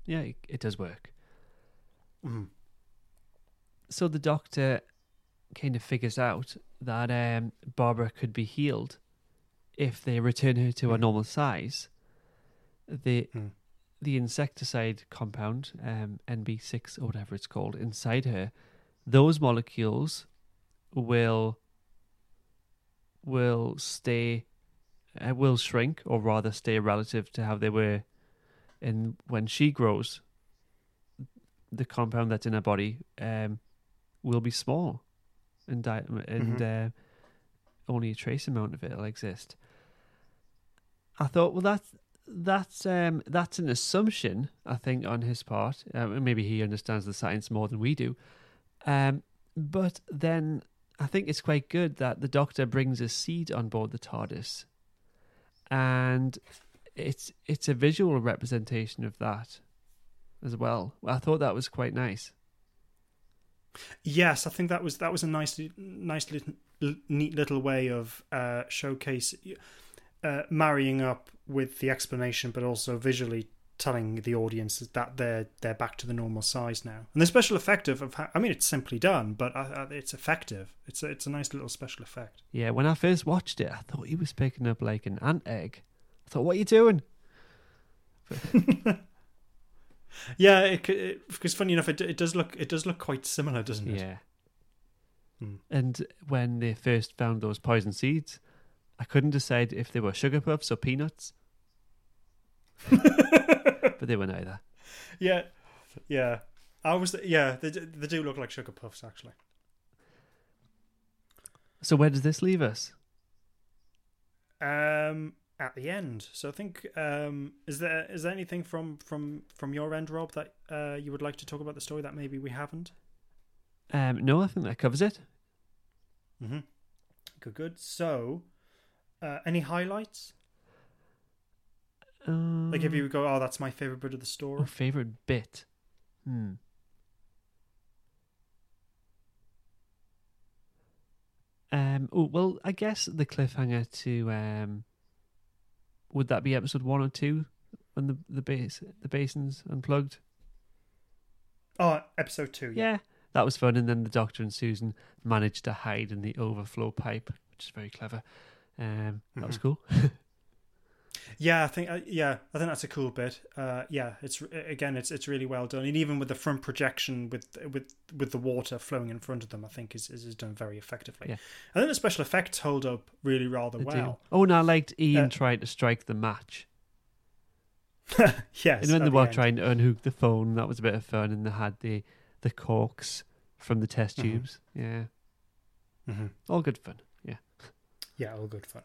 Yeah, it does work. Mm. So the Doctor kind of figures out that Barbara could be healed if they return her to her normal size. The insecticide compound, NB6 or whatever it's called, inside her, those molecules will stay... will shrink, or rather stay relative to how they were. And when she grows, the compound that's in her body will be small, and only a trace amount of it will exist. I thought, well, that's an assumption, I think, on his part. Maybe he understands the science more than we do. But then I think it's quite good that the Doctor brings a seed on board the TARDIS. And it's a visual representation of that as well. I thought that was quite nice. Yes, I think that was a neat little way of showcase marrying up with the explanation, but also visually telling the audience that they're back to the normal size now. And the special effect it's simply done, but it's effective. It's a nice little special effect. Yeah, when I first watched it, I thought he was picking up like an ant egg. I thought, what are you doing? Yeah, because funny enough, it does look quite similar, doesn't it? Yeah. Hmm. And when they first found those poison seeds, I couldn't decide if they were sugar puffs or peanuts. But they were neither. Yeah. They do look like sugar puffs, actually. So where does this leave us? At the end. So I think is there anything from your end, Rob, that you would like to talk about the story that maybe we haven't? No, I think that covers it. Mm-hmm. Good. So, any highlights? Like if you would go, oh, that's my favourite bit of the story. Oh, favourite bit? Well, I guess the cliffhanger to... would that be episode 1 or 2 when the basin's unplugged? Oh, episode 2, yeah. Yeah, that was fun. And then the Doctor and Susan managed to hide in the overflow pipe, which is very clever. That was cool. Yeah, I think that's a cool bit. It's really well done, and even with the front projection with the water flowing in front of them, I think is done very effectively. Yeah. I think the special effects hold up really rather well. Oh, and I liked Ian trying to strike the match. Yes, and when they were trying to unhook the phone, that was a bit of fun, and they had the corks from the test tubes. Yeah, all good fun. Yeah, all good fun.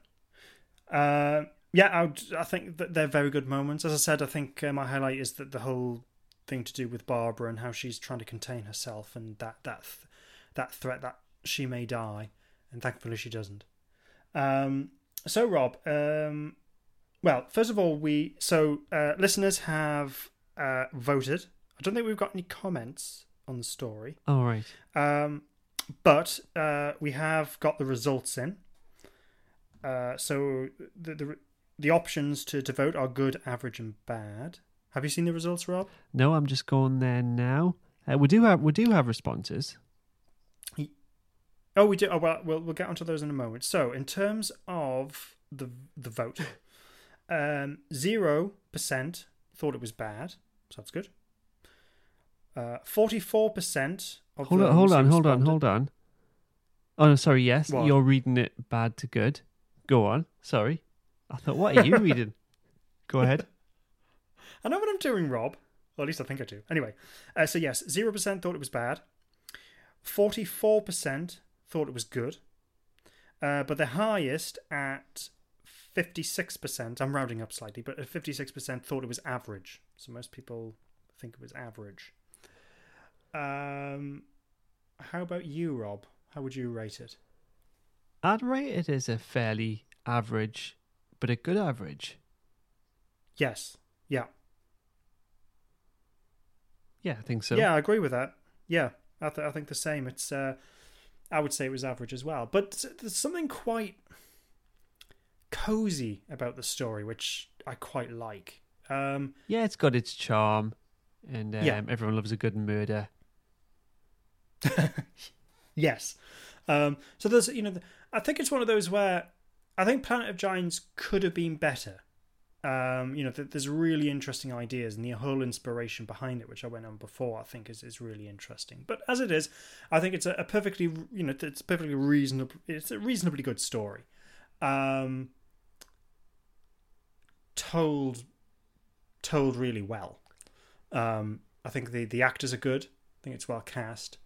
Yeah, I think that they're very good moments. As I said, I think my highlight is that the whole thing to do with Barbara and how she's trying to contain herself, and that threat that she may die, and thankfully she doesn't. So, Rob, well, first of all, listeners have voted. I don't think we've got any comments on the story. All right. But we have got the results in. So the options to vote are good, average, and bad. Have you seen the results, Rob? No, I'm just going there now. We do have responses. Oh, we do. Oh, well, we'll get onto those in a moment. So, in terms of the vote, 0% thought it was bad. So that's good. 44% of the votes. Hold on. Oh, no, sorry, yes. What? You're reading it bad to good. Go on. Sorry. I thought, what are you reading? Go ahead. I know what I'm doing, Rob. Well, at least I think I do. Anyway, so yes, 0% thought it was bad. 44% thought it was good. But the highest at 56%, I'm rounding up slightly, but 56% thought it was average. So most people think it was average. How about you, Rob? How would you rate it? I'd rate it as a fairly average, but a good average. Yes. Yeah. Yeah, I think so. Yeah, I agree with that. Yeah, I think the same. It's, I would say it was average as well. But there's something quite cozy about the story, which I quite like. Yeah, it's got its charm, and everyone loves a good murder. Yes. So there's, I think it's one of those where I think Planet of Giants could have been better. There's really interesting ideas, and the whole inspiration behind it, which I went on before, I think is really interesting. But as it is, I think it's a perfectly, it's perfectly reasonable. It's a reasonably good story, told really well. I think the actors are good. I think it's well cast.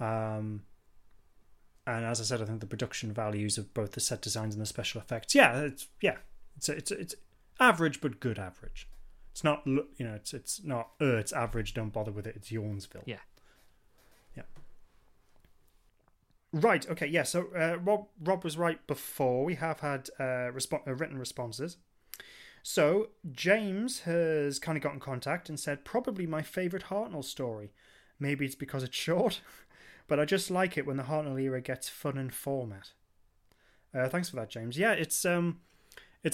And as I said, I think the production values of both the set designs and the special effects. It's average, but good average. It's not, it's not. It's average. Don't bother with it. It's Yawnsville. Yeah. Right. Okay. Yeah. So Rob was right before. We have had written responses. So James has kind of got in contact and said probably my favourite Hartnell story. Maybe it's because it's short, but I just like it when the Hartnell era gets fun and format. Thanks for that, James. Yeah, it's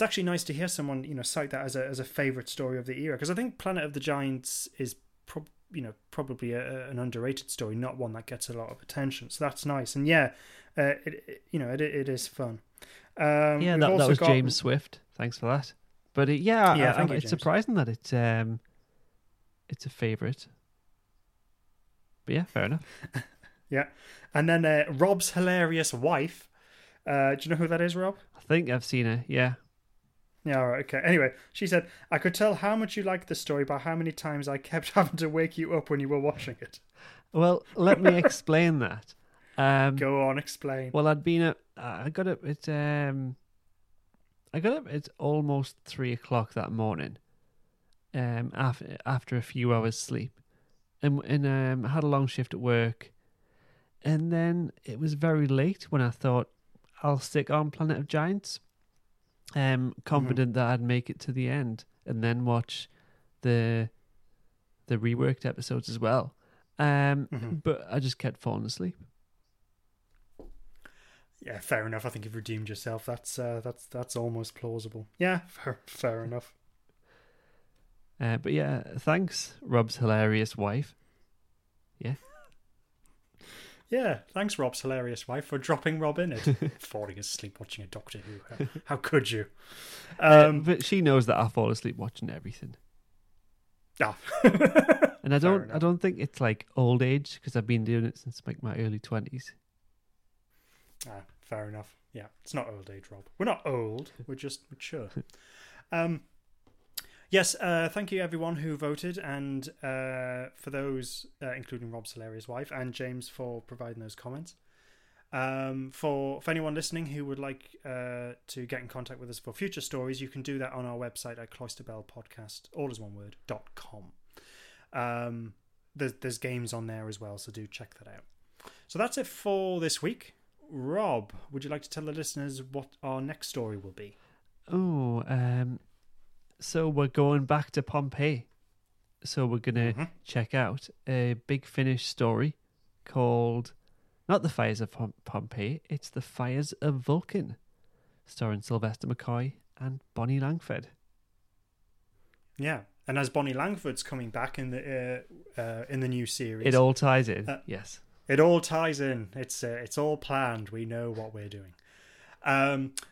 actually nice to hear someone cite that as a favourite story of the era, because I think Planet of the Giants is probably an underrated story, not one that gets a lot of attention. So that's nice, and it is fun. That was James Swift. Thanks for that. But thank you, it's James. Surprising that it's a favourite. But yeah, fair enough. Yeah, and then Rob's hilarious wife. Do you know who that is, Rob? I think I've seen her, yeah. Yeah, all right, okay. Anyway, she said, I could tell how much you liked the story by how many times I kept having to wake you up when you were watching it. Well, let me explain that. Go on, explain. Well, I got up at almost 3 o'clock that morning, after a few hours sleep, and had a long shift at work. And then it was very late when I thought, I'll stick on Planet of Giants, confident that I'd make it to the end and then watch the reworked episodes as well. But I just kept falling asleep. Yeah, fair enough. I think you've redeemed yourself. That's almost plausible. Yeah, fair enough. But yeah, thanks, Rob's hilarious wife. Yeah. Yeah, thanks, Rob's hilarious wife, for dropping Rob in it. Falling asleep watching a Doctor Who. How could you? But she knows that I fall asleep watching everything. Ah. And I don't think it's like old age, because I've been doing it since like my early 20s. Ah, fair enough. Yeah, it's not old age, Rob. We're not old, we're just mature. Yes, thank you everyone who voted, and for those, including Rob's hilarious wife, and James for providing those comments. For anyone listening who would like to get in contact with us for future stories, you can do that on our website at cloisterbellpodcast.com. There's games on there as well, so do check that out. So that's it for this week. Rob, would you like to tell the listeners what our next story will be? So we're going back to Pompeii. So we're going to check out a Big Finish story called, not The Fires of Pompeii, it's The Fires of Vulcan, starring Sylvester McCoy and Bonnie Langford. Yeah, and as Bonnie Langford's coming back in the new series. It all ties in, yes. It all ties in. It's all planned. We know what we're doing.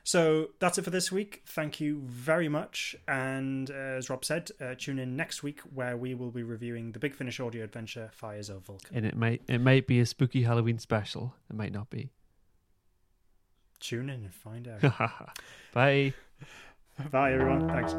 So that's it for this week. Thank you very much, and as Rob said, tune in next week where we will be reviewing the Big Finish audio adventure Fires of Vulcan. And it might be a spooky Halloween special. It might not be. Tune in and find out. Bye. Bye everyone. Thanks.